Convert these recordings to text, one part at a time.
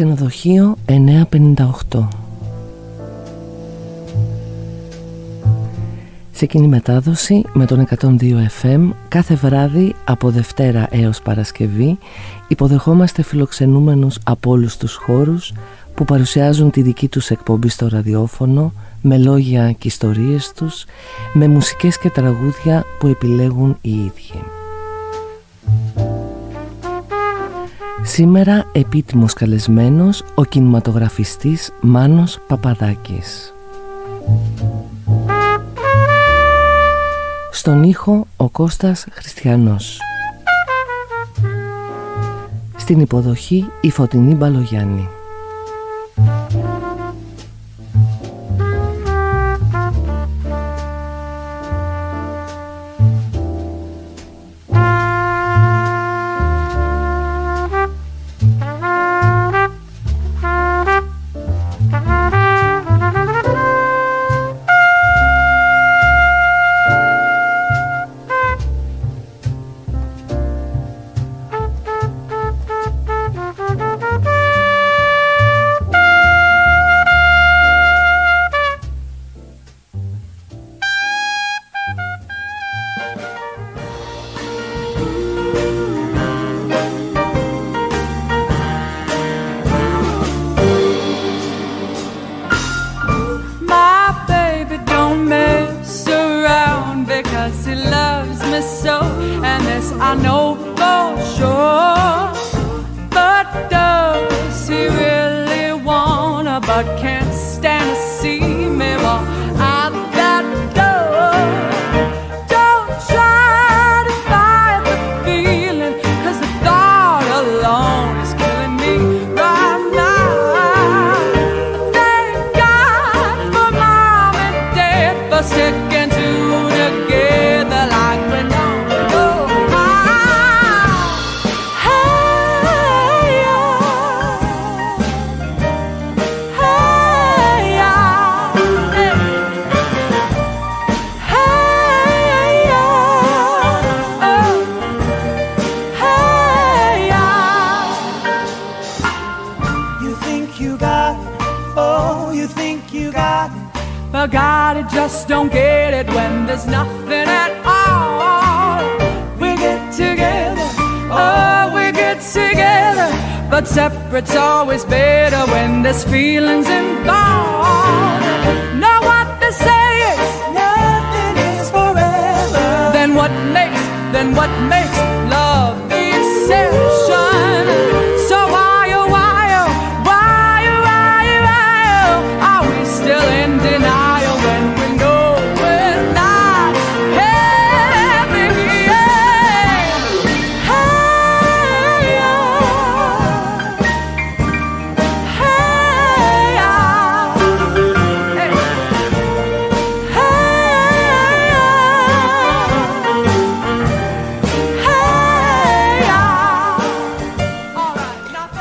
Ξενοδοχείο 958. Σε κοινή μετάδοση με τον 102 FM κάθε βράδυ από Δευτέρα έως Παρασκευή υποδεχόμαστε φιλοξενούμενους από όλους τους χώρους που παρουσιάζουν τη δική τους εκπομπή στο ραδιόφωνο με λόγια και ιστορίες τους, με μουσικές και τραγούδια που επιλέγουν οι ίδιοι. Σήμερα επίτιμος καλεσμένος ο κινηματογραφιστής Μάνος Παπαδάκης. Στον ήχο ο Κώστας Χριστιανός. Στην υποδοχή η Φωτεινή Μπαλογιάννη.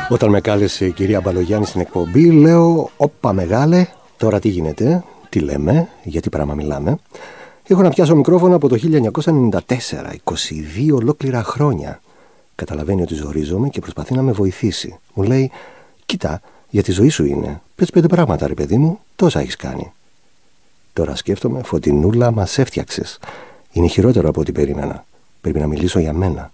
Όταν με κάλεσε η κυρία Μπαλογιάννη στην εκπομπή, λέω: «Όπα, μεγάλε, τώρα τι γίνεται, τι λέμε, γιατί πράγμα μιλάμε». Έχω να πιάσω μικρόφωνο από το 1994, 22 ολόκληρα χρόνια. Καταλαβαίνει ότι ζορίζομαι και προσπαθεί να με βοηθήσει. Μου λέει: «Κοίτα, για τη ζωή σου είναι. Πες 5 πράγματα, ρε παιδί μου, τόσα έχεις κάνει». Τώρα σκέφτομαι, Φωτεινούλα, μας έφτιαξες. Είναι χειρότερο από ό,τι περίμενα. Πρέπει να μιλήσω για μένα.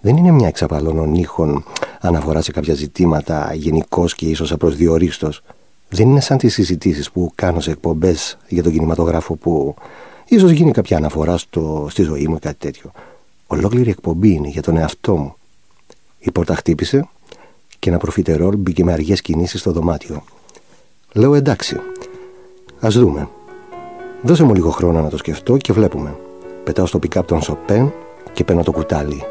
Δεν είναι μια εξαπαλώνων ήχων αναφορά σε κάποια ζητήματα γενικώς και ίσως απροσδιορίστως. Δεν είναι σαν τις συζητήσεις που κάνω σε εκπομπές για τον κινηματογράφο που ίσως γίνει κάποια αναφορά στη ζωή μου ή κάτι τέτοιο. Ολόκληρη εκπομπή είναι για τον εαυτό μου. Η πόρτα χτύπησε και ένα προφιτερόλ μπήκε με αργές κινήσεις στο δωμάτιο. Λέω: «Εντάξει, ας δούμε. Δώσε μου λίγο χρόνο να το σκεφτώ και βλέπουμε». Πετάω στο pick-up των Σοπέν και παίρνω το κουτάλι.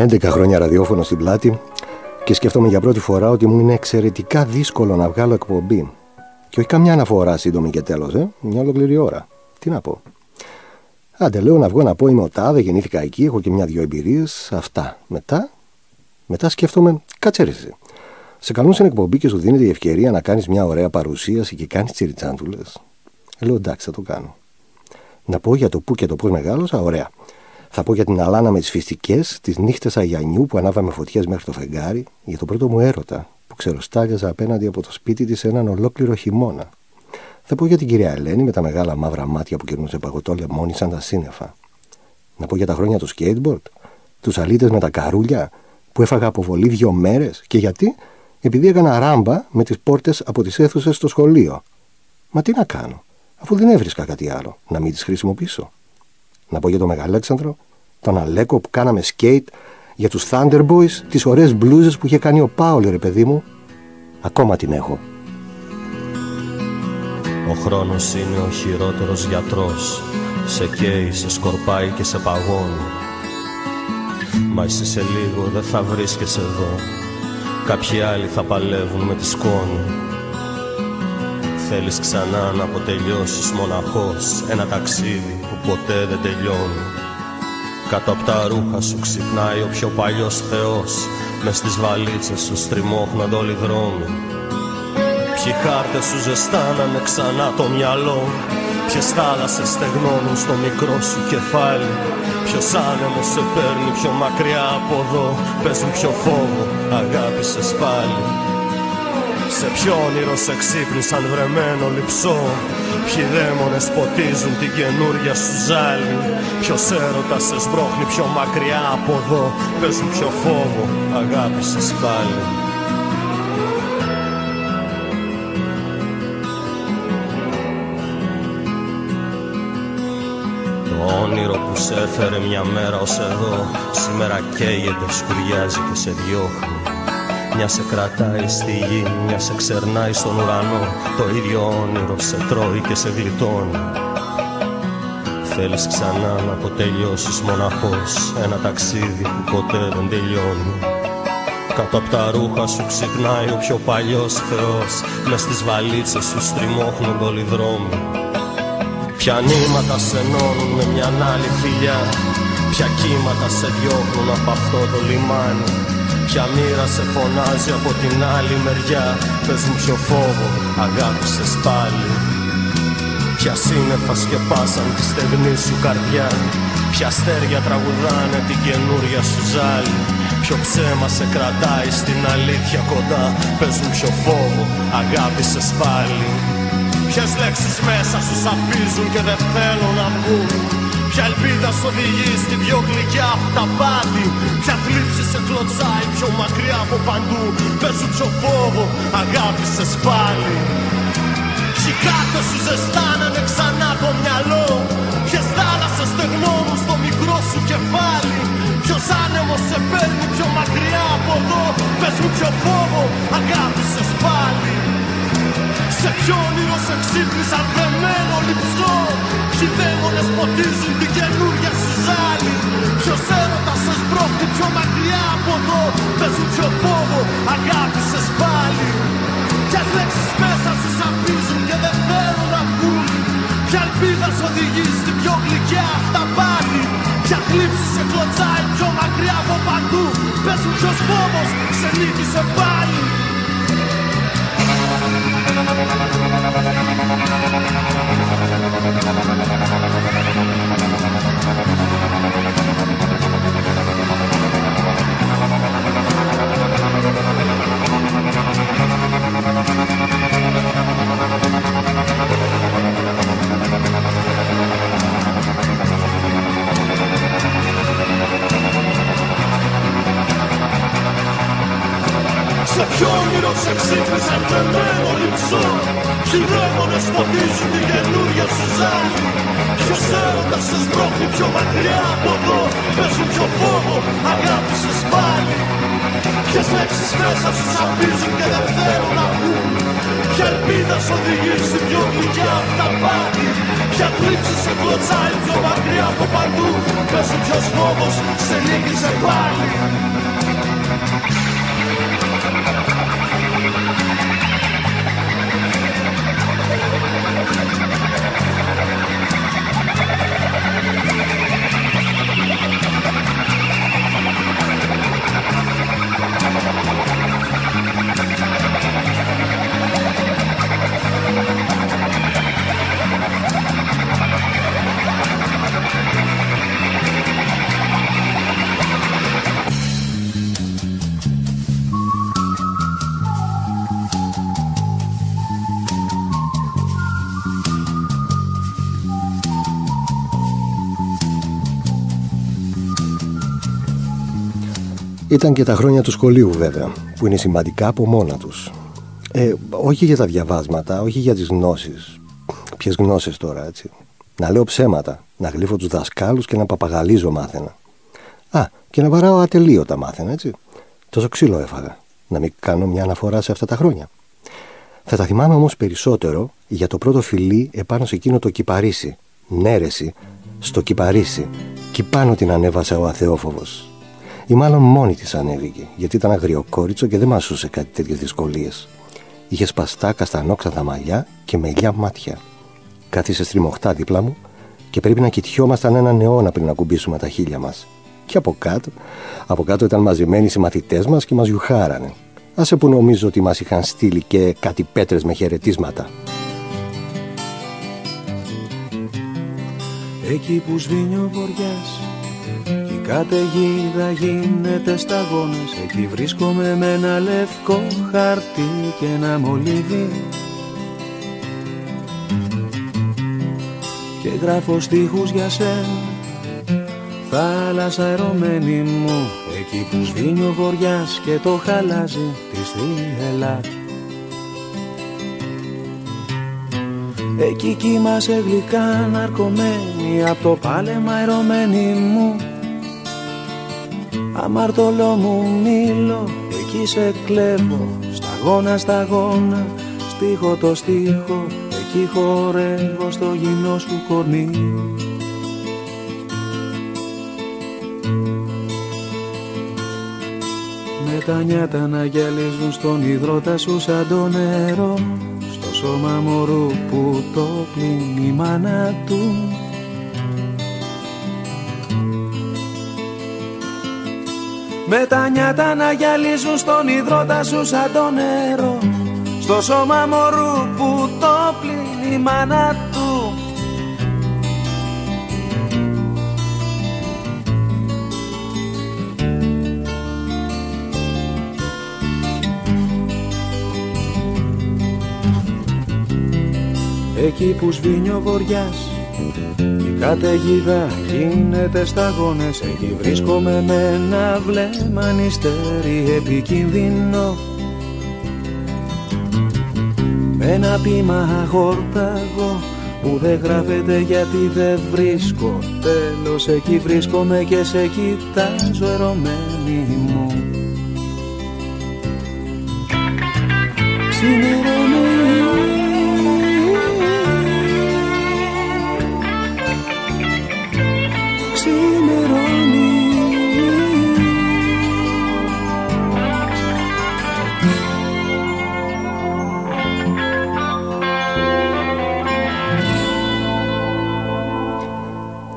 με 11 χρόνια ραδιόφωνο στην πλάτη και σκέφτομαι για πρώτη φορά ότι μου είναι εξαιρετικά δύσκολο να βγάλω εκπομπή. Και όχι καμιά αναφορά σύντομη και τέλος, μια ολόκληρη ώρα. Τι να πω. Άντε, λέω, να βγω να πω είμαι ο τάδε, γεννήθηκα εκεί, έχω και μια-δυο εμπειρίες, αυτά. Μετά σκέφτομαι, κατσέρισε. Σε καλούν στην εκπομπή και σου δίνεται η ευκαιρία να κάνεις μια ωραία παρουσίαση και κάνεις τσιριτσάντουλες. Λέω, εντάξει, θα το κάνω. Να πω για το πού και το πώς μεγάλωσα, ωραία. Θα πω για την Αλάνα με τις φιστικές, τις νύχτες Αγιανιού που ανάβαμε φωτιές μέχρι το φεγγάρι, για το πρώτο μου έρωτα που ξεροστάλιαζα απέναντι από το σπίτι της έναν ολόκληρο χειμώνα. Θα πω για την κυρία Ελένη με τα μεγάλα μαύρα μάτια που κερνούσε παγωτό λεμόνι σαν τα σύννεφα. Να πω για τα χρόνια του skateboard, τους αλίτες με τα καρούλια που έφαγα αποβολή 2 μέρες και γιατί, επειδή έκανα ράμπα με τις πόρτες από τις αίθουσες στο σχολείο. Μα τι να κάνω, αφού δεν έβρισκα κάτι άλλο, να μην τις χρησιμοποιήσω. Να πω για τον Μεγαλέξανδρο, τον Αλέκο που κάναμε skate, για τους Thunder Boys, τις ωραίες μπλούζες που είχε κάνει ο Πάολ, ρε παιδί μου. Ακόμα την έχω. Ο χρόνος είναι ο χειρότερος γιατρός. Σε καίει, σε σκορπάει και σε παγώνει. Μα εσύ σε λίγο δεν θα βρίσκεσαι εδώ. Κάποιοι άλλοι θα παλεύουν με τη σκόνη. Θέλεις ξανά να αποτελειώσεις μοναχός. Ένα ταξίδι που ποτέ δεν τελειώνει. Κάτω απ' τα ρούχα σου ξυπνάει ο πιο παλιός θεός. Μες στις βαλίτσες σου στριμώχνονται όλοι οι δρόμοι. Ποιοι χάρτες σου ζεστάνανε ξανά το μυαλό. Ποιες θάλασσες στεγνώνουν στο μικρό σου κεφάλι. Ποιος άνεμος σε παίρνει πιο μακριά από εδώ. Πες μου ποιο φόβο αγάπησες πάλι. Σε ποιο όνειρο σε ξύπνησαν βρεμένο λυψό. Ποιοι δαίμονες ποτίζουν την καινούρια σου ζάλη. Ποιος έρωτας σε σμπρώχνει πιο μακριά από εδώ. Πες μου ποιο φόβο αγάπησες πάλι. Όνειρο που σε έφερε μια μέρα ως εδώ. Σήμερα καίγεται, σκουριάζει και σε διώχνει. Μια σε κρατάει στη γη, μια σε ξερνάει στον ουρανό. Το ίδιο όνειρο σε τρώει και σε γλιτώνει. Θέλεις ξανά να το τελειώσεις μοναχός. Ένα ταξίδι που ποτέ δεν τελειώνει. Κάτω απ' τα ρούχα σου ξυπνάει ο πιο παλιός θεός. Μες στις βαλίτσες σου στριμώχνουν όλοι οι δρόμοι. Ποια νήματα σε ενώνουν με μια άλλη φιλιά. Ποια κύματα σε διώχνουν από αυτό το λιμάνι. Ποια μοίρα σε φωνάζει από την άλλη μεριά. Πες μου ποιο φόβο αγάπησες πάλι. Ποια σύννεφα σκεπάσαν τη στεγνή σου καρδιά. Ποια αστέρια τραγουδάνε την καινούρια σου ζάλη. Ποιο ψέμα σε κρατάει στην αλήθεια κοντά. Πες μου ποιο φόβο αγάπησες πάλι. Ποιες λέξεις μέσα σου σαπίζουν και δεν θέλουν να βγουν. Ποια ελπίδα σ' οδηγεί στην πιο γλυκιά αυταπάτη. Ποια θλίψη σε κλωτσάει πιο μακριά από παντού. Πες σου ποιο φόβο αγάπησες πάλι. Ποιοι κάτω σου ζεστάνανε ξανά το μυαλό. Ποιες θάλασσες στεγνώνουν στο μικρό σου κεφάλι. Ποιος άνεμος σε παίρνει πιο μακριά από εδώ. Πες μου ποιο φόβο αγάπησες πάλι. Σε ποιο όνειρο σε ξύπνησαν δεμένο λυψό. Ποιοι δαίμονες ποτίζουν την καινούρια σου ζάλη. Ποιος έρωτας σε σπρώχνει πιο μακριά από εδώ. Πες μου ποιο φόβο αγάπησες πάλι. Ποιες λέξεις μέσα σου σαπίζουν και δεν θέλουν να βγουν. Ποια ελπίδα σ' οδηγεί στην πιο γλυκιά αυταπάτη. Ποια θλίψη σε κλωτσάει πιο μακριά από παντού. Πες μου ποιος φόβος σε νίκησε πάλι. Σε ποιο όνειρο σε ξύπνησαν δεμένο λυψό. Ποιοι δαίμονες φωτίζουν την καινούρια σου ζάλη. Ποιος έρωτας σε σπρώχνει πιο μακριά από εδώ. Πες μου ποιο φόβο αγάπησες πάλι. Ποιες λέξεις μέσα σου σαπίζουν και δεν θέλουν να βγουν. Ποια ελπίδα σ' οδηγεί στην πιο γλυκιά αυταπάτη. Πια κρύψεις από το τσάι πιο μακριά από παντού. Πες μου ποιος φόβος σε νίκησε πάλι. Ήταν και τα χρόνια του σχολείου βέβαια, που είναι σημαντικά από μόνα τους. Όχι για τα διαβάσματα, όχι για τις γνώσεις. Ποιες γνώσεις τώρα, έτσι. Να λέω ψέματα, να γλύφω τους δασκάλους και να παπαγαλίζω μάθαινα. Α, και να βαράω ατελείωτα μάθαινα, έτσι. Τόσο ξύλο έφαγα, να μην κάνω μια αναφορά σε αυτά τα χρόνια. Θα τα θυμάμαι όμως περισσότερο για το πρώτο φιλί επάνω σε εκείνο το κυπαρίσι. Νέρεση, στο κυπαρίσι. Κι πάνω την ανέβασα ο αθεόφοβος. Ή μάλλον μόνη της ανέβηκε, γιατί ήταν αγριοκόριτσο και δεν μασούσε κάτι τέτοιες δυσκολίες. Είχε σπαστά καστανόξαθα μαλλιά και μελιά μάτια. Κάθισε στριμωχτά δίπλα μου και πρέπει να κοιτιόμασταν έναν αιώνα πριν να κουμπίσουμε τα χείλια μας. Και από κάτω ήταν μαζεμένοι οι μαθητές μας και μας γιουχάρανε. Άσε που νομίζω ότι μας είχαν στείλει και κάτι πέτρες με χαιρετίσματα. Εκεί που σβήνει ο βοριάς, καταιγίδα γίνεται σταγόνες. Εκεί βρίσκομαι με ένα λευκό χαρτί και ένα μολύβι και γράφω στίχους για σένα, θάλασσα ερωμένη μου. Εκεί που σβήνει ο βοριάς και το χαλάζει τη θύελα, εκεί κοιμάσαι γλυκά ναρκωμένη απ' το πάλεμα ερωμένη μου. Αμαρτωλό μου μήλο, εκεί σε κλέβω, σταγόνα σταγόνα, στίχο το στίχο, εκεί χορεύω στο γυμνό σου κορμί. Με τα νιάτα να γυαλίζουν στον υδρότα σου σαν το νερό, στο σώμα μωρού που το πλύνει η μάνα του. Με τα νιάτα να γυαλίζουν στον υδρότα σου σαν το νερό, στο σώμα μωρού που το πλύνει η μάνα του. Εκεί που σβήνει ο βοριάς, καταιγίδα γίνεται σταγόνες. Εκεί βρίσκομαι με ένα βλέμμα νηστέρι επικίνδυνο, με ένα πείμα χορταγό που δεν γράφεται γιατί δεν βρίσκω τέλος. Εκεί βρίσκομαι και σε κοιτάζω ερωμένη μου.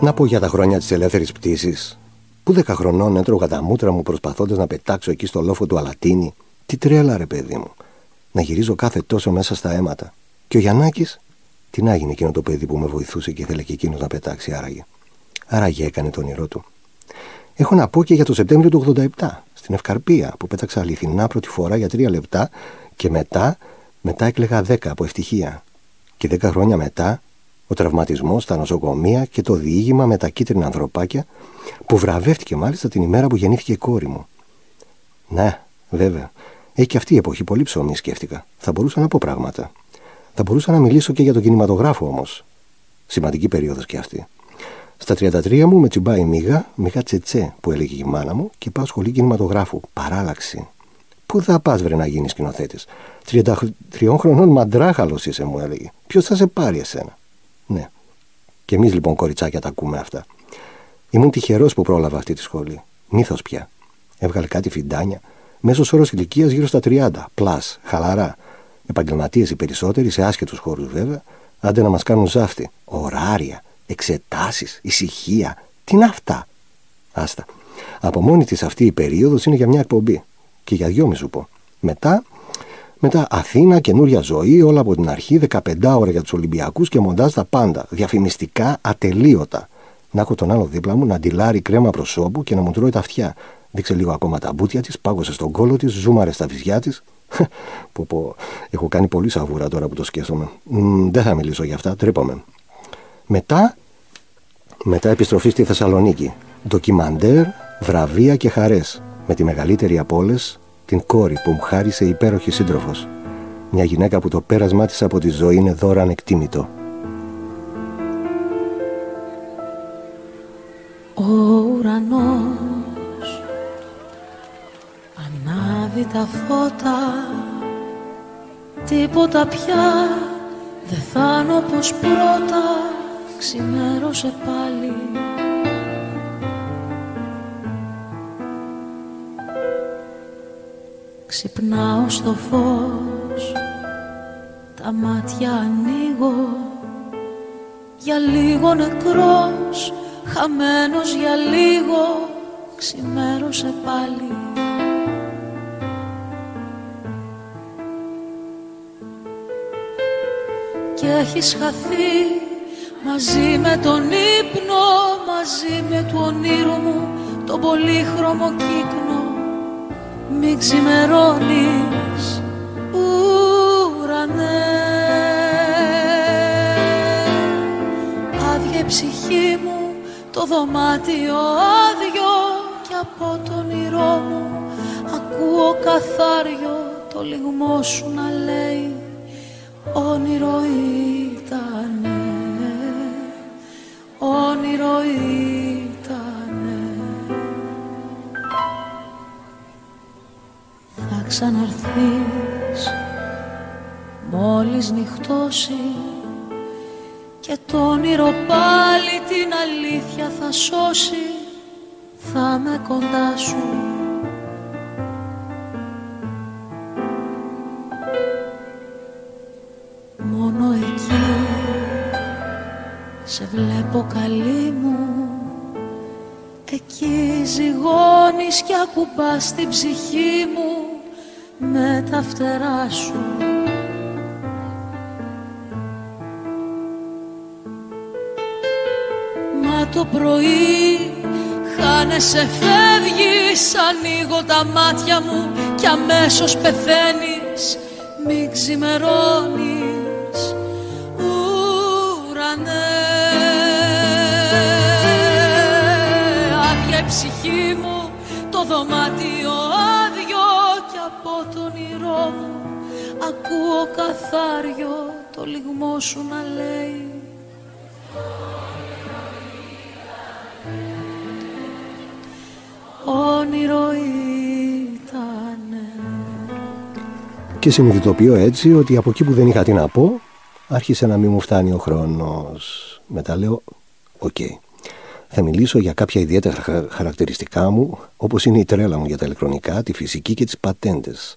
Να πω για τα χρόνια της ελεύθερης πτήσης, που 10 χρονών έτρωγα τα μούτρα μου προσπαθώντας να πετάξω εκεί στο λόφο του Αλατίνη. Τι τρέλα ρε παιδί μου, να γυρίζω κάθε τόσο μέσα στα αίματα. Και ο Γιαννάκης, τι να γίνει εκείνο το παιδί που με βοηθούσε και ήθελε και εκείνος να πετάξει άραγε. Άραγε έκανε το όνειρό του. Έχω να πω και για το Σεπτέμβριο του 87, στην Ευκαρπία, που πέταξα αληθινά πρώτη φορά για 3 λεπτά και μετά έκλαιγα 10 από ευτυχία. Και 10 χρόνια μετά, ο τραυματισμός, τα νοσοκομεία και το διήγημα με τα κίτρινα ανθρωπάκια που βραβεύτηκε μάλιστα την ημέρα που γεννήθηκε η κόρη μου. Ναι, βέβαια. Και αυτή η εποχή πολύ ψωμί σκέφτηκα. Θα μπορούσα να πω πράγματα. Θα μπορούσα να μιλήσω και για τον κινηματογράφο όμως. Σημαντική περίοδος και αυτή. Στα 33 μου με τσιμπάει μίγα τσετσέ που έλεγε η μάνα μου και πάω σχολή κινηματογράφου. Παράλλαξη. Πού θα πας βρε να γίνεις σκηνοθέτης. 33 χρονών μαντράχαλος είσαι, μου έλεγε. Ποιος θα σε πάρει εσένα. Ναι, Και εμείς λοιπόν, κοριτσάκια, τα ακούμε αυτά. Ήμουν τυχερός που πρόλαβα αυτή τη σχολή. Μύθος πια. Έβγαλε κάτι φιντάνια. Μέσος όρος ηλικίας γύρω στα 30. Πλάς, χαλαρά. Επαγγελματίες οι περισσότεροι, σε άσχετους χώρους βέβαια. Άντε να μας κάνουν ζάφτη. Ωράρια, εξετάσεις, ησυχία. Τι είναι αυτά. Άστα. Από μόνη της αυτή η περίοδος είναι για μια εκπομπή. Και για δυο μη σου πω. Μετά Αθήνα, καινούρια ζωή, όλα από την αρχή, 15 ώρα για τους Ολυμπιακούς και μοντάζ τα πάντα. Διαφημιστικά ατελείωτα. Να έχω τον άλλο δίπλα μου να ντυλάρει κρέμα προσώπου και να μου τρώει τα αυτιά. Δείξε λίγο ακόμα τα μπουτια της, πάγωσε στον κόλο της, ζούμαρε στα βυζιά της. Πω, έχω κάνει πολύ σαβούρα τώρα που το σκέφτομαι. Δεν θα μιλήσω για αυτά, τρύπομαι. Μετά επιστροφή στη Θεσσαλονίκη. Ντοκιμαντέρ, βραβεία και χαρές. Με τη μεγαλύτερη από όλες, την κόρη που μου χάρισε υπέροχη σύντροφος. Μια γυναίκα που το πέρασμά της από τη ζωή είναι δώρο ανεκτίμητο. Ο ουρανός ανάβει τα φώτα. Τίποτα πια δεν θάνω όπως πρώτα. Ξημέρωσε πάλι. Ξυπνάω στο φως, τα μάτια ανοίγω. Για λίγο νεκρός, χαμένος για λίγο. Ξημέρωσε πάλι. Κι έχεις χαθεί μαζί με τον ύπνο, μαζί με του ονείρου μου τον πολύχρωμο κύκνο. Μη ξημερώνεις, ουρανέ. Άδεια η ψυχή μου, το δωμάτιο άδειο. Κι από το όνειρό μου ακούω καθάριο το λυγμό σου να λέει όνειρο ήτανε, όνειρο ήτανε. Θα ξαναρθείς μόλις νυχτώσει και το όνειρο πάλι την αλήθεια θα σώσει. Θα με κοντά σου. Μόνο εκεί σε βλέπω καλή μου. Εκεί ζυγώνεις κι ακουμπάς την ψυχή μου με τα φτερά σου. Μα το πρωί χάνεσαι, φεύγεις. Ανοίγω τα μάτια μου κι αμέσως πεθαίνεις. Μη ξημερώνεις, ουρανέ. Άδεια η ψυχή μου, το δωμάτιο άδειο. Κι από τον όνειρό μου ακούω καθάριο το λυγμό σου να λέει. Όνειρο ήτανε. Και συνειδητοποιώ έτσι ότι από εκεί που δεν είχα τι να πω, άρχισε να μην μου φτάνει ο χρόνος. Μετά λέω, οκ. Θα μιλήσω για κάποια ιδιαίτερα χαρακτηριστικά μου, όπως είναι η τρέλα μου για τα ηλεκτρονικά, τη φυσική και τις πατέντες.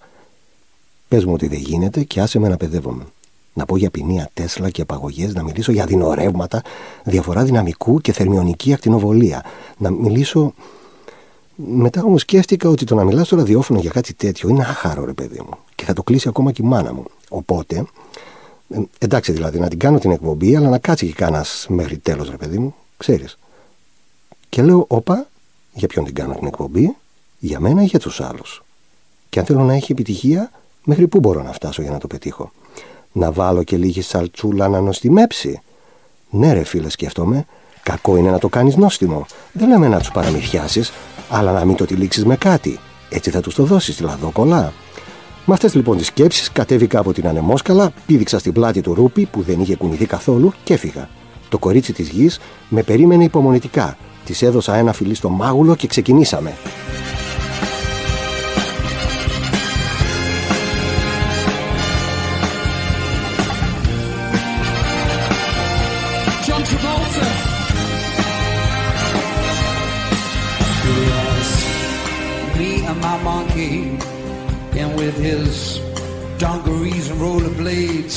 Πες μου ότι δεν γίνεται και άσε με να παιδεύομαι. Να πω για ποινία Τέσλα και απαγωγές, να μιλήσω για δεινορεύματα, διαφορά δυναμικού και θερμιονική ακτινοβολία. Να μιλήσω. Μετά όμως σκέφτηκα ότι το να μιλάς στο ραδιόφωνο για κάτι τέτοιο είναι άχαρο, ρε παιδί μου. Και θα το κλείσει ακόμα και η μάνα μου. Οπότε, εντάξει δηλαδή, να την κάνω την εκπομπή, αλλά να κάτσει και κανάς μέχρι τέλος, ρε παιδί μου, ξέρεις. Και λέω, όπα, για ποιον την κάνω την εκπομπή, για μένα ή για τους άλλους. Και αν θέλω να έχει επιτυχία, μέχρι πού μπορώ να φτάσω για να το πετύχω. Να βάλω και λίγη σαλτσούλα να νοστιμέψει. Ναι, ρε φίλε, σκέφτομαι, κακό είναι να το κάνεις νόστιμο. Δεν λέμε να τους παραμυθιάσεις, αλλά να μην το τυλίξεις με κάτι. Έτσι θα τους το δώσεις τη λαδόκολα. Με αυτές λοιπόν τις σκέψεις κατέβηκα από την ανεμόσκαλα, πήδηξα στην πλάτη του Ρούπι που δεν είχε κουνηθεί καθόλου και έφυγα. Το κορίτσι της γης με περίμενε υπομονητικά. Της έδωσα ένα φιλί στο μάγουλο και ξεκινήσαμε. John Travolta. key, and with his dungarees and rollerblades,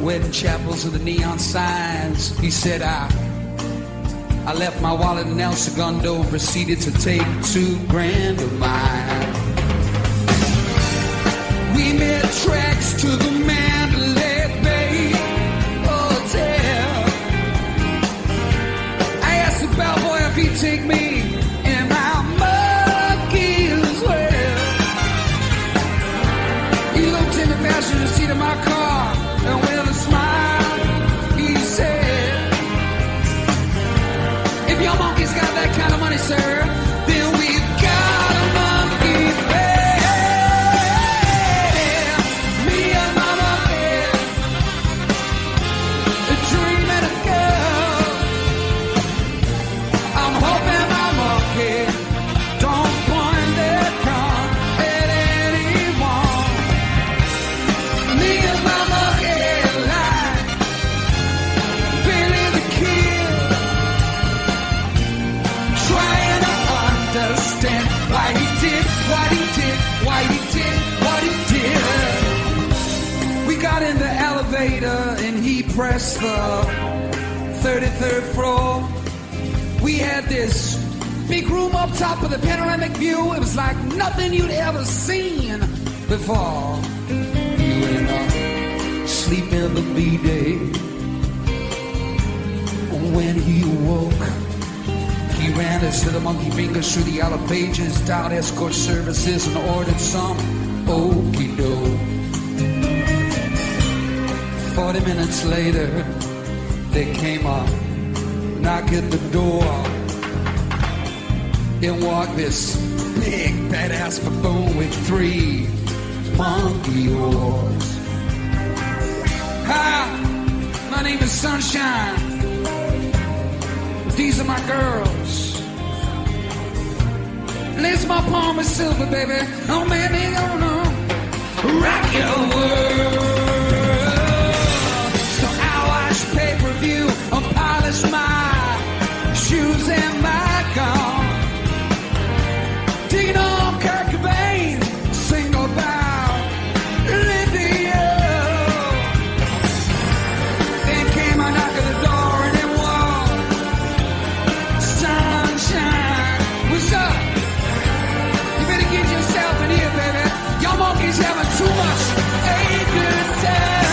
wedding chapels and the neon signs, he said, I left my wallet in El Segundo, proceeded to take $2,000 of mine. We made tracks to the Mandalay Bay Hotel. I asked the bellboy if he'd take me and my monkey as well. He looked in the passenger seat of my car and with a smile he said, if your monkey's got that kind of money, sir, and he pressed the 33rd floor. We had this big room up top with a panoramic view. It was like nothing you'd ever seen before. You went up, sleep in the B-day. When he woke, he ran his little monkey fingers through the yellow pages, dialed escort services, and ordered some okie doke. 40 minutes later, there came a knock at the door. In walked this big, badass buffoon with 3 monkey oars. Hi, my name is Sunshine. These are my girls. Lace my palm with silver, baby. Oh, man, they gonna rock your world. Pay-per-view, I'll polish my shoes and my gun. Digging on Kurt Cobain, sing about Lydia. Then came a knock at the door and it was Sunshine. What's up? You better get yourself in here, baby. Your monkey's having too much a good time.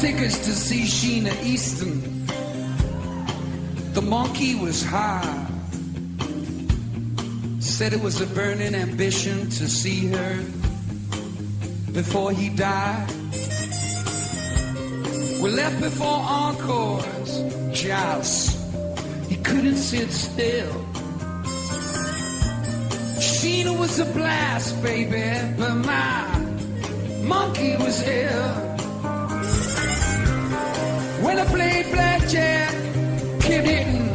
Tickets to see Sheena Easton. The monkey was high. Said it was a burning ambition to see her before he died. We left before encores. Joust. He couldn't sit still. Sheena was a blast, baby, but my monkey was ill. When I played blackjack, kept hitting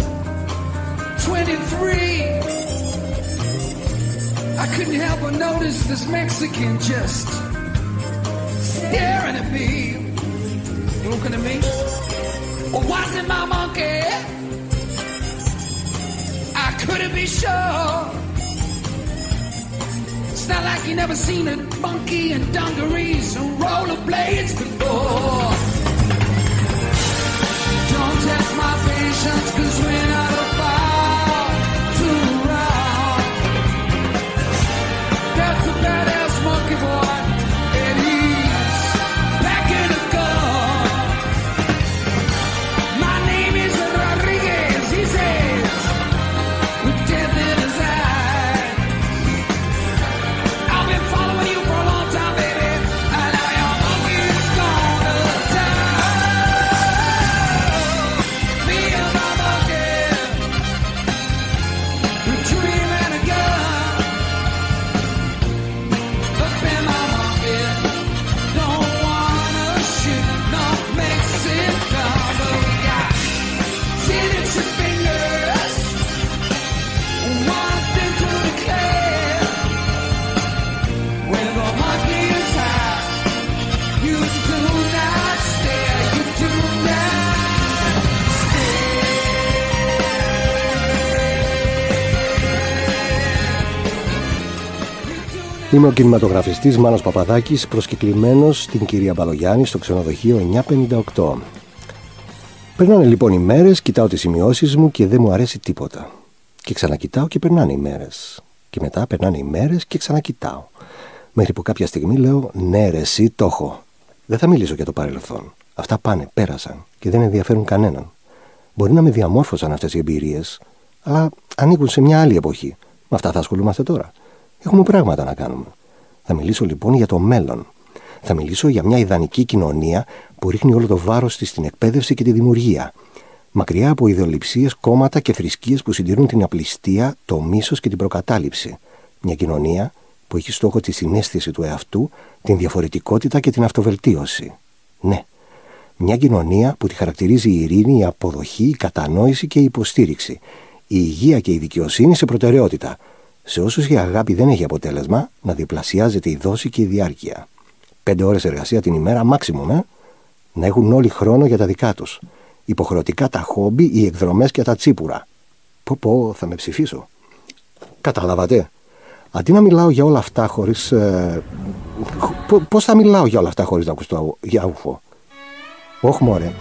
23. I couldn't help but notice this Mexican just staring at me. Looking at me. Well, wasn't my monkey? I couldn't be sure. It's not like you never seen a monkey in dungarees and rollerblades before. Don't test my patience, 'cause we're not about to run. Είμαι ο κινηματογραφιστής Μάνος Παπαδάκης, προσκεκλημένος στην κυρία Μπαλογιάννη στο ξενοδοχείο 958. Περνάνε λοιπόν οι μέρες, κοιτάω τις σημειώσεις μου και δεν μου αρέσει τίποτα. Και ξανακοιτάω και περνάνε οι μέρες. Και μετά περνάνε οι μέρες και ξανακοιτάω. Μέχρι που κάποια στιγμή λέω, ναι ρε εσύ το έχω. Δεν θα μιλήσω για το παρελθόν. Αυτά πάνε, πέρασαν και δεν ενδιαφέρουν κανέναν. Μπορεί να με διαμόρφωσαν αυτές οι εμπειρίες, αλλά ανήκουν σε μια άλλη εποχή. Με αυτά θα ασχολούμαστε τώρα. Έχουμε πράγματα να κάνουμε. Θα μιλήσω λοιπόν για το μέλλον. Θα μιλήσω για μια ιδανική κοινωνία που ρίχνει όλο το βάρος της στην εκπαίδευση και τη δημιουργία. Μακριά από ιδεολειψίες, κόμματα και θρησκείες που συντηρούν την απληστία, το μίσος και την προκατάληψη. Μια κοινωνία που έχει στόχο τη συναίσθηση του εαυτού, την διαφορετικότητα και την αυτοβελτίωση. Ναι. Μια κοινωνία που τη χαρακτηρίζει η ειρήνη, η αποδοχή, η κατανόηση και η υποστήριξη. Η υγεία και η δικαιοσύνη σε προτεραιότητα. Σε όσους η αγάπη δεν έχει αποτέλεσμα, να διπλασιάζεται η δόση και η διάρκεια. 5 ώρες εργασία την ημέρα, μάξιμουμ, να έχουν όλοι χρόνο για τα δικά τους. Υποχρεωτικά τα χόμπι, οι εκδρομές και τα τσίπουρα. Πω, θα με ψηφίσω. Καταλάβατε. Αντί να μιλάω για όλα αυτά χωρίς. Πώς θα μιλάω για όλα αυτά χωρίς να ακουστώ για ούφο. Όχι, μωρέ.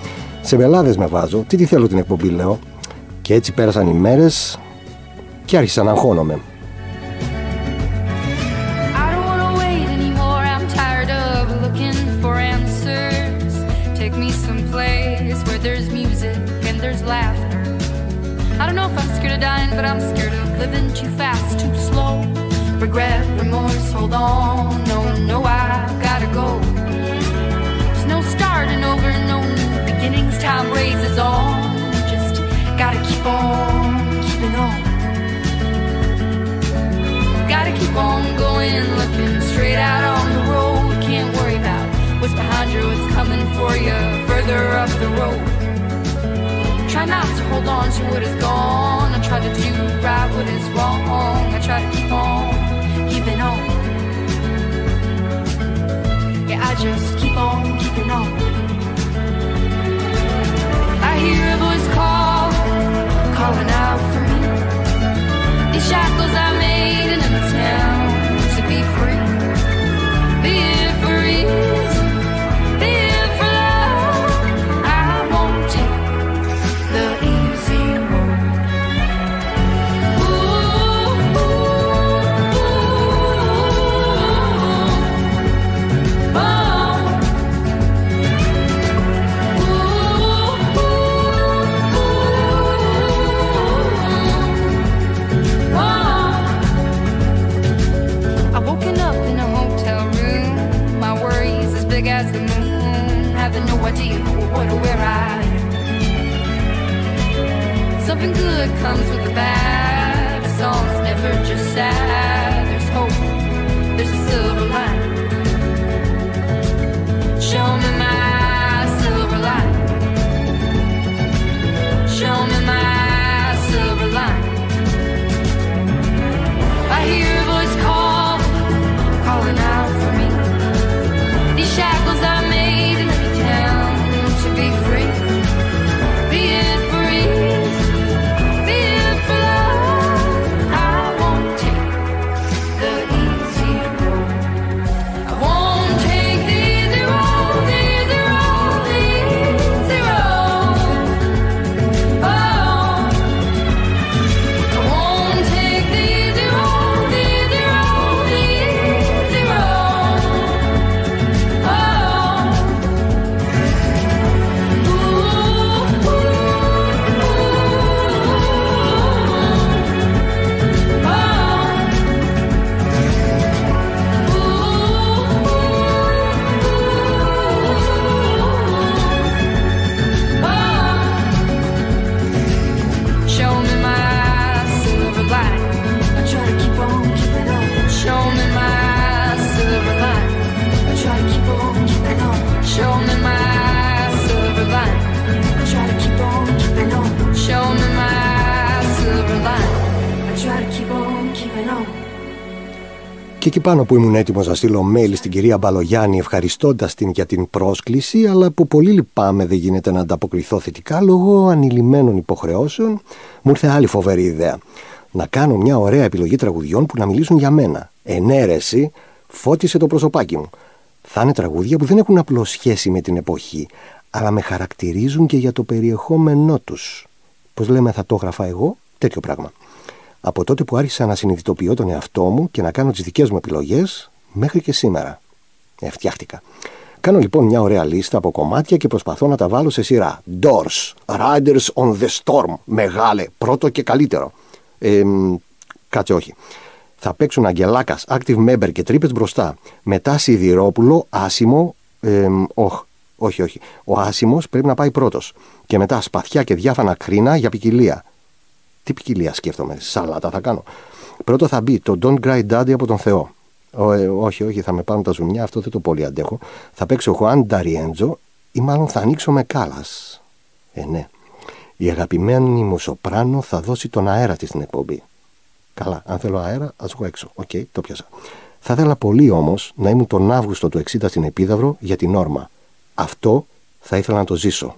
Σε βελάδες με βάζω. Τι θέλω την εκπομπή, λέω. Και έτσι πέρασαν οι μέρες και άρχισα να αγχώνομαι. But I'm scared of living too fast, too slow. Regret, remorse, hold on. No, I've gotta go. There's no starting over, no new beginnings. Time raises on. Just gotta keep on, keeping on. Gotta keep on going, looking straight out on the road. Can't worry about what's behind you, what's coming for you further up the road. Try not to hold on to what is gone. I try to do right what is wrong. I try to keep on, keeping on. Yeah, I just keep on, keeping on. I hear a voice calling out for me. These shackles I made in a town to be free. Be it for reason, be it for love. I won't take the easy road. Ooh, ooh, ooh, oh. Ooh, ooh, ooh, oh. I've woken up in a hotel room. My worries as big as the moon. Having no idea what or where I am. Something good comes with the bad. The song's never just sad. There's hope, there's a silver lining. Show me my silver lining. Show me my silver lining. I hear a voice calling out for me. These shackles I made in a town to be free. Be it free. The easy road. I won't take the easy road. Και εκεί πάνω που ήμουν έτοιμος να στείλω mail στην κυρία Μπαλογιάννη ευχαριστώντας την για την πρόσκληση, αλλά που πολύ λυπάμαι δεν γίνεται να ανταποκριθώ θετικά λόγω ανηλυμένων υποχρεώσεων, μου ήρθε άλλη φοβερή ιδέα. Να κάνω μια ωραία επιλογή τραγουδιών που να μιλήσουν για μένα. Ενέρεση φώτισε το προσωπάκι μου. Θα είναι τραγούδια που δεν έχουν απλώς σχέση με την εποχή, αλλά με χαρακτηρίζουν και για το περιεχόμενό τους. Πώς λέμε, θα το έγραφα εγώ, τέτοιο πράγμα. Από τότε που άρχισα να συνειδητοποιώ τον εαυτό μου και να κάνω τις δικές μου επιλογές, μέχρι και σήμερα. Φτιάχτηκα. Κάνω λοιπόν μια ωραία λίστα από κομμάτια και προσπαθώ να τα βάλω σε σειρά. Doors, Riders on the Storm, μεγάλε, πρώτο και καλύτερο. Κάτσε, όχι. Θα παίξουν Αγγελάκας, Active Member και Τρύπες μπροστά. Μετά Σιδηρόπουλο, Άσιμο, όχι. Ο Άσιμος πρέπει να πάει πρώτος. Και μετά Σπαθιά και Διάφανα Κρίνα για ποικιλία. Τι ποικιλία σκέφτομαι, σαλάτα θα κάνω. Πρώτο θα μπει το Don't Cry Daddy από τον Θεό. Όχι, θα με πάρουν τα ζουμιά, αυτό δεν το πολύ αντέχω. Θα παίξω Χουάν Νταριέντζο ή μάλλον θα ανοίξω με Κάλλας. Ναι. Η αγαπημένη μου σοπράνο θα δώσει τον αέρα της στην εκπομπή. Καλά, αν θέλω αέρα, ας βγω έξω. Οκ, το πιάσα. Θα ήθελα πολύ όμως να ήμουν τον Αύγουστο του 60 στην Επίδαυρο για την Όρμα. Αυτό θα ήθελα να το ζήσω.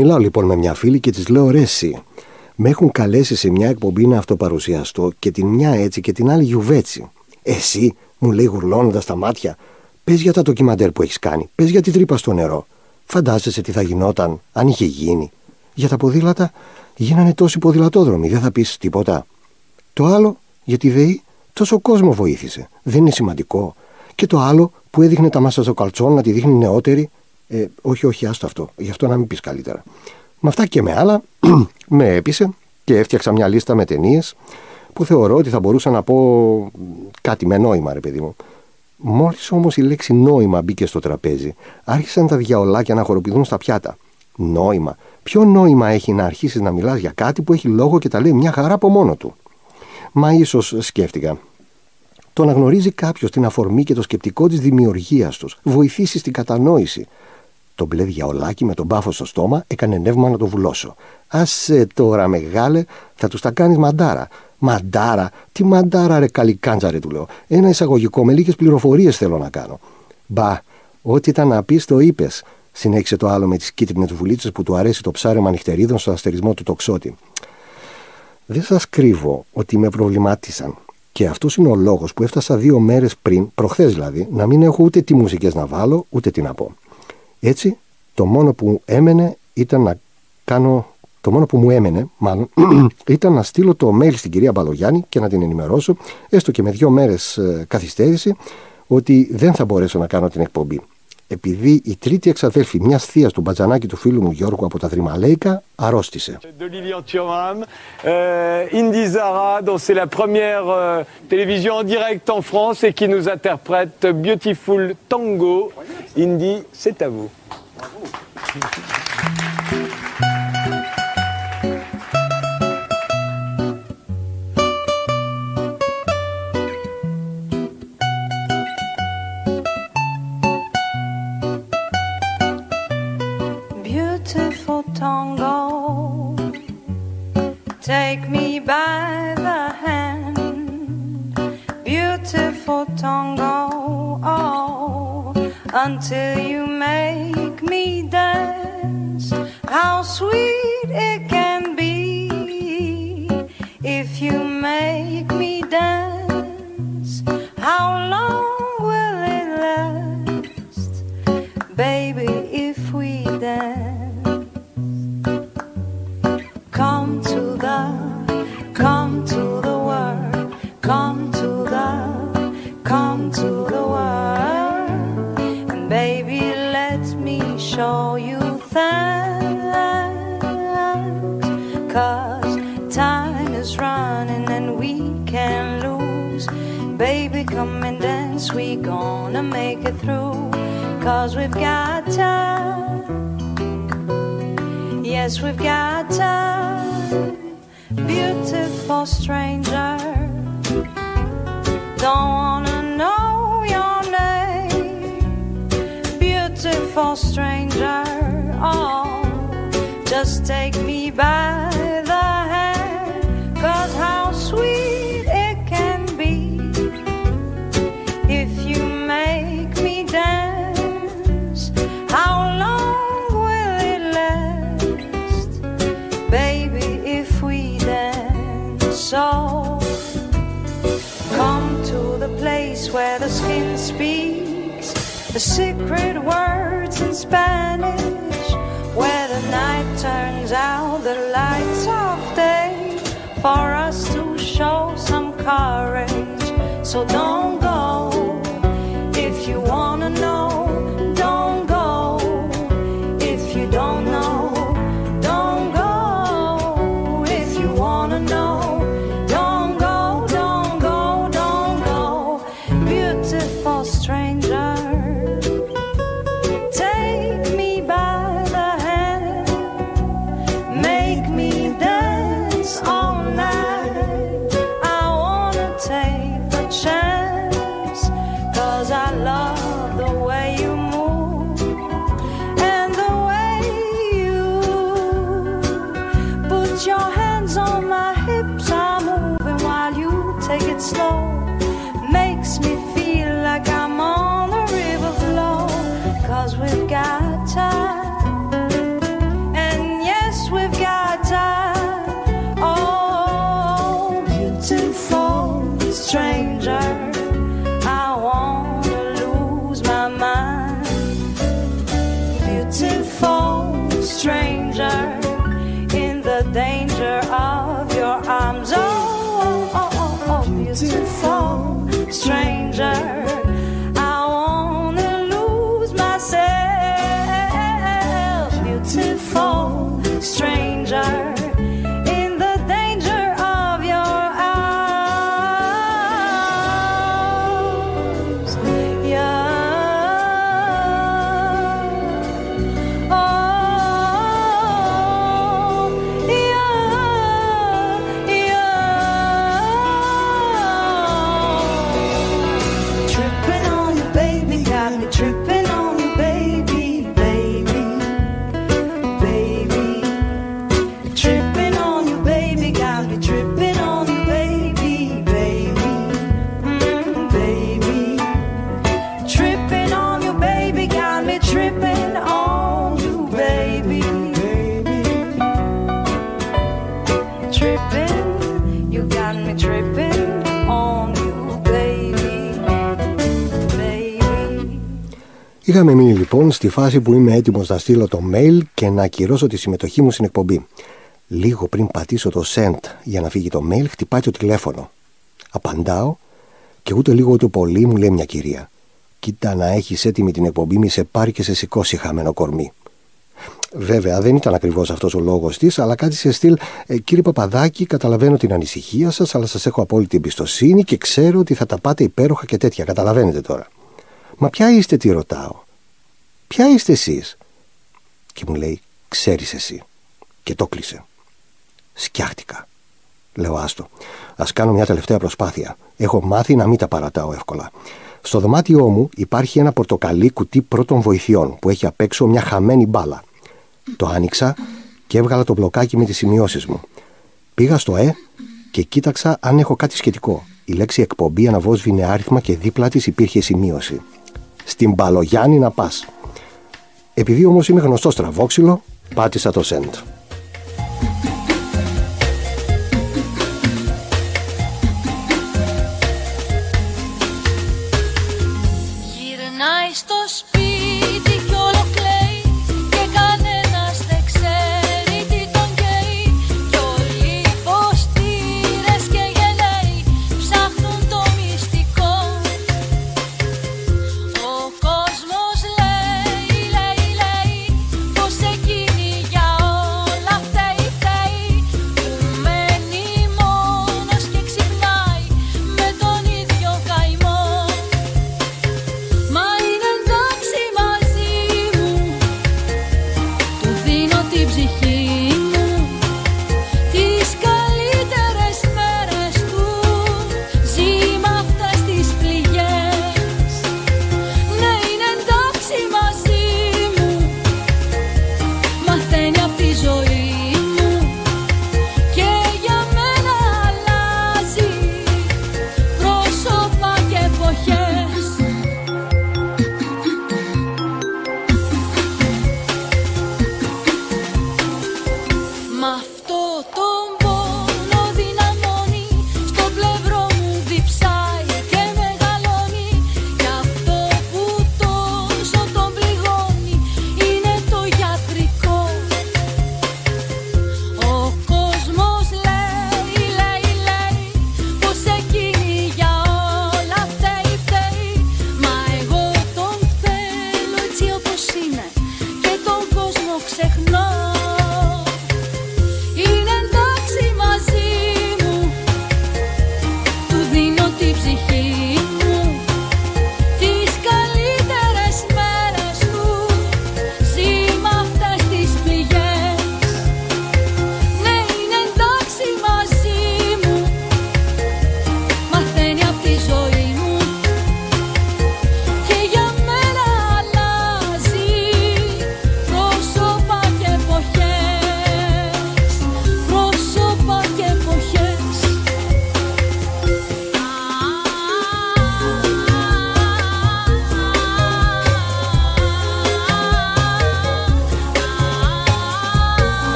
Μιλάω λοιπόν με μια φίλη και της λέω: ρε συ, με έχουν καλέσει σε μια εκπομπή να αυτοπαρουσιαστώ και την μια έτσι και την άλλη γιουβέτσι. Εσύ, μου λέει γουρλώνοντας τα μάτια, πες για τα ντοκιμαντέρ που έχεις κάνει, πες για την τρύπα στο νερό. Φαντάζεσαι τι θα γινόταν αν είχε γίνει. Για τα ποδήλατα, γίνανε τόσοι ποδηλατόδρομοι, δεν θα πεις τίποτα. Το άλλο, για τη ΔΕΗ, τόσο κόσμο βοήθησε. Δεν είναι σημαντικό. Και το άλλο που έδειχνε τα μάσα στο καλτσόν να τη δείχνει νεότερη. Όχι, άστο αυτό. Γι' αυτό να μην πεις καλύτερα. Με αυτά και με άλλα, με έπεισε και έφτιαξα μια λίστα με ταινίες που θεωρώ ότι θα μπορούσα να πω κάτι με νόημα, ρε παιδί μου. Μόλις όμως η λέξη νόημα μπήκε στο τραπέζι, άρχισαν τα διαολάκια να χοροπηδούν στα πιάτα. Νόημα. Ποιο νόημα έχει να αρχίσεις να μιλάς για κάτι που έχει λόγο και τα λέει μια χαρά από μόνο του? Μα ίσως, σκέφτηκα, το να γνωρίζει κάποιος την αφορμή και το σκεπτικό της δημιουργίας τους βοηθήσει στην κατανόηση. Το μπλε διαολάκι με τον μπάφο στο στόμα έκανε νεύμα να το βουλώσω. Άσε τώρα, μεγάλε, θα τους τα κάνεις μαντάρα. Μαντάρα, τι μαντάρα, ρε καλικάντζα, ρε, του λέω. Ένα εισαγωγικό με λίγες πληροφορίες θέλω να κάνω. Μπα, ό,τι ήταν να πεις το είπες, συνέχισε το άλλο με τις κίτρινες βουλίτσες που του αρέσει το ψάρεμα νυχτερίδων στο αστερισμό του τοξότη. Δεν σας κρύβω ότι με προβλημάτισαν. Και αυτός είναι ο λόγος που έφτασα 2 μέρες πριν, προχθές δηλαδή, να μην έχω ούτε τι μουσικές να βάλω, ούτε τι να πω. Έτσι, το μόνο που έμενε ήταν να κάνω. Το μόνο που μου έμενε, μάλλον, ήταν να στείλω το mail στην κυρία Μπαλογιάννη και να την ενημερώσω, έστω και με 2 μέρες καθυστέρηση, ότι δεν θα μπορέσω να κάνω την εκπομπή. Επειδή η τρίτη εξαδέλφη μιας θείας του μπατζανάκι του φίλου μου Γιώργου από τα Δρυμαλέικα αρρώστησε. Tango, take me by the hand, beautiful tango, oh, until you make me dance. How sweet it can be if you make me dance. How long will it last, baby, if we dance? Come to the world, come to the, come to the world, and baby, let me show you that, 'cause time is running and we can lose. Baby, come and dance, we gonna make it through, 'cause we've got time, yes, we've got time. Beautiful stranger, don't wanna know your name. Beautiful stranger, oh, just take me by the hand, 'cause how sweet it can be if you make me dance. How long will it last, baby, if we? So come to the place where the skin speaks the secret words in Spanish, where the night turns out the lights of day, for us to show some courage. So don't go if you wanna know, don't go if you don't know. We've got time, and searching for a stranger. I want to lose my mind. Beautiful stranger, in the danger of your arms. Oh, oh, oh, oh, oh. Beautiful stranger. Stranger, in the danger of your arms, yeah. Oh, yeah, yeah. Tripping on you, baby, got me tripping. Είχαμε μείνει λοιπόν στη φάση που είμαι έτοιμος να στείλω το mail και να ακυρώσω τη συμμετοχή μου στην εκπομπή. Λίγο πριν πατήσω το send για να φύγει το mail, χτυπάει το τηλέφωνο. Απαντάω και ούτε λίγο ούτε πολύ μου λέει μια κυρία. Κοίτα να έχεις έτοιμη την εκπομπή, μη σε πάρει και σε σηκώσει χαμένο κορμί. Βέβαια δεν ήταν ακριβώς αυτός ο λόγος της, αλλά κάτι σε στυλ «Κύριε Παπαδάκη, καταλαβαίνω την ανησυχία σας, αλλά σας έχω απόλυτη εμπιστοσύνη και ξέρω ότι θα τα πάτε υπέροχα και τέτοια. Καταλαβαίνετε τώρα». «Μα ποια είστε?» τη ρωτάω. «Ποια είστε εσείς?» Και μου λέει «Ξέρεις εσύ». Και το κλείσε. Σκιάχτηκα. Λέω άστο. Ας κάνω μια τελευταία προσπάθεια. Έχω μάθει να μην τα παρατάω εύκολα. Στο δωμάτιό μου υπάρχει ένα πορτοκαλί κουτί πρώτων βοηθειών που έχει απ' έξω μια χαμένη μπάλα. Το άνοιξα και έβγαλα το μπλοκάκι με τις σημειώσεις μου. Πήγα στο και κοίταξα αν έχω κάτι σχετικό. Η λέξη εκπομπή αναβόσβηνε άριθμα και δίπλα της υπήρχε σημείωση. Στην Μπαλογιάννη να πας. Επειδή όμως είμαι γνωστό στραβόξυλο, πάτησα το send. Γυρνάει στο σπίτι κι όλο κλαίει και κανένας δεν ξέρει τι τον καίει. Κι όλοι υποστήρες και γελάει ψάχνουν το μυστικό. Ο κόσμος λέει πως εκείνη για όλα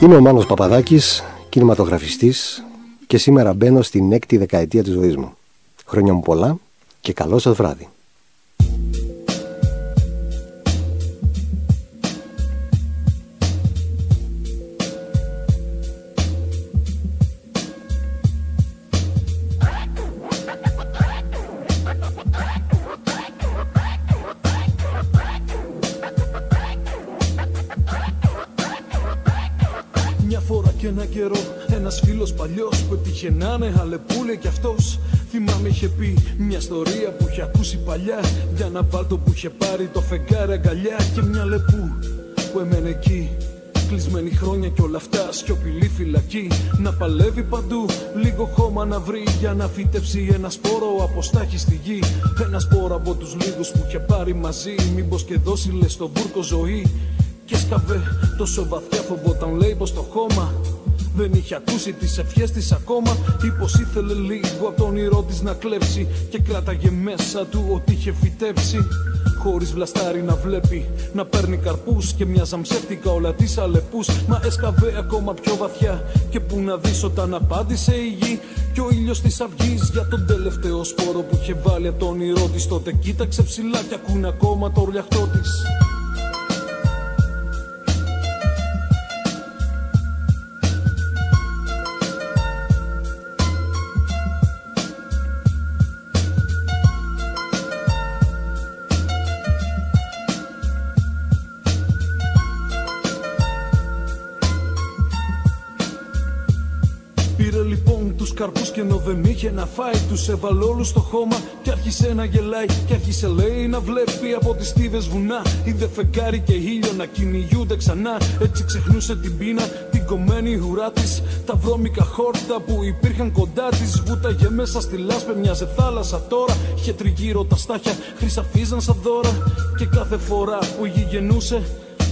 Είμαι ο Μάνος Παπαδάκης, κινηματογραφιστής και σήμερα μπαίνω στην έκτη δεκαετία της ζωής μου. Χρόνια μου πολλά και καλό σας βράδυ. Ένας φίλος παλιός που έτυχε να είναι χαλεπούλε κι αυτός. Θυμάμαι είχε πει μια ιστορία που είχε ακούσει παλιά. Για να βάλτο που είχε πάρει το φεγγάρι αγκαλιά. Και μια λεπού που έμενε εκεί, κλεισμένη χρόνια κι όλα αυτά. Σιωπηλή φυλακή, να παλεύει παντού. Λίγο χώμα να βρει για να φυτέψει ένα σπόρο από στάχη στη γη. Ένα σπόρο από τους λίγους που είχε πάρει μαζί. Μήπως και δώσει λες στον μπούρκο ζωή. Και σκαβέ τόσο βαθιά φοβόταν λέει πως το χώμα. Δεν είχε ακούσει τις ευχές της ακόμα. Ή πως ήθελε λίγο από το όνειρό της να κλέψει. Και κράταγε μέσα του ότι είχε φυτέψει. Χωρίς βλαστάρι να βλέπει, να παίρνει καρπούς. Και μοιάζαν ψεύτικα όλα τις αλεπούς. Μα έσκαβε ακόμα πιο βαθιά. Και που να δεις όταν απάντησε η γη. Και ο ήλιος της αυγής για τον τελευταίο σπόρο που είχε βάλει από το όνειρό της. Τότε κοίταξε ψηλά και ακούνε ακόμα το ορλιαχτό της. Καρπούς και ενώ δεν είχε να φάει, τους έβαλε όλους στο χώμα. Και άρχισε να γελάει, και άρχισε λέει να βλέπει από τις στίβες βουνά. Είδε φεγγάρι και ήλιο να κυνηγούνται ξανά. Έτσι ξεχνούσε την πείνα, την κομμένη ουρά της. Τα βρώμικα χόρτα που υπήρχαν κοντά της. Βούταγε μέσα στη λάσπη, μοιάζε θάλασσα τώρα. Είχε τριγύρω τα στάχια, χρυσαφίζαν σαν δώρα. Και κάθε φορά που η γη γεννούσε,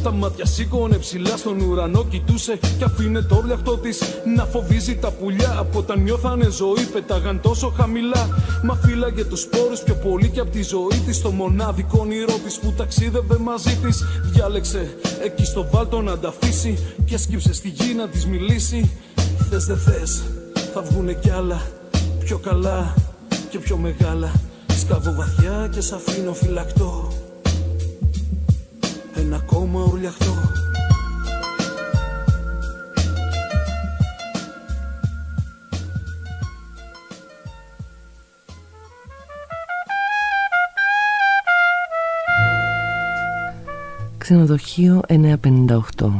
τα μάτια σήκωνε ψηλά στον ουρανό, κοιτούσε. Κι αφήνε το ορλιαχτό της να φοβίζει τα πουλιά. Από όταν νιώθανε ζωή, πετάγαν τόσο χαμηλά. Μα φύλαγε τους σπόρους πιο πολύ κι απ' τη ζωή της. Το μοναδικό όνειρό της που ταξίδευε μαζί της. Διάλεξε εκεί στο βάλτο να τα αφήσει. Και σκύψε στη γη να της μιλήσει. Θες δε θες, θα βγουνε κι άλλα. Πιο καλά και πιο μεγάλα. Σκάβω βαθιά και σ' αφήνω φυλακτό. Ένα ακόμα ουρλιαχτό. Ξενοδοχείο 958.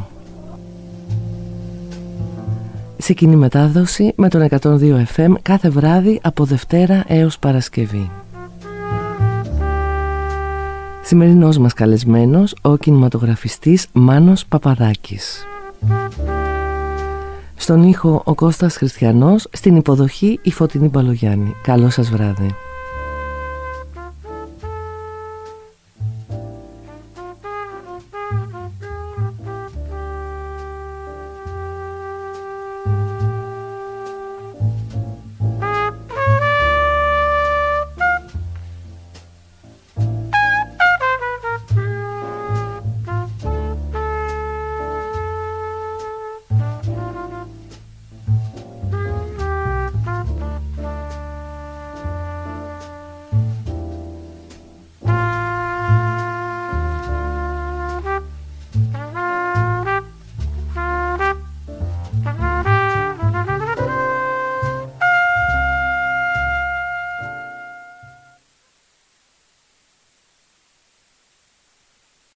Σε κοινή μετάδοση με τον 102 FM κάθε βράδυ από Δευτέρα έως Παρασκευή. Σημερινός μας καλεσμένος, ο κινηματογραφιστής Μάνος Παπαδάκης. Στον ήχο ο Κώστας Χριστιανός, στην υποδοχή η Φωτεινή Μπαλογιάννη. Καλό σας βράδυ.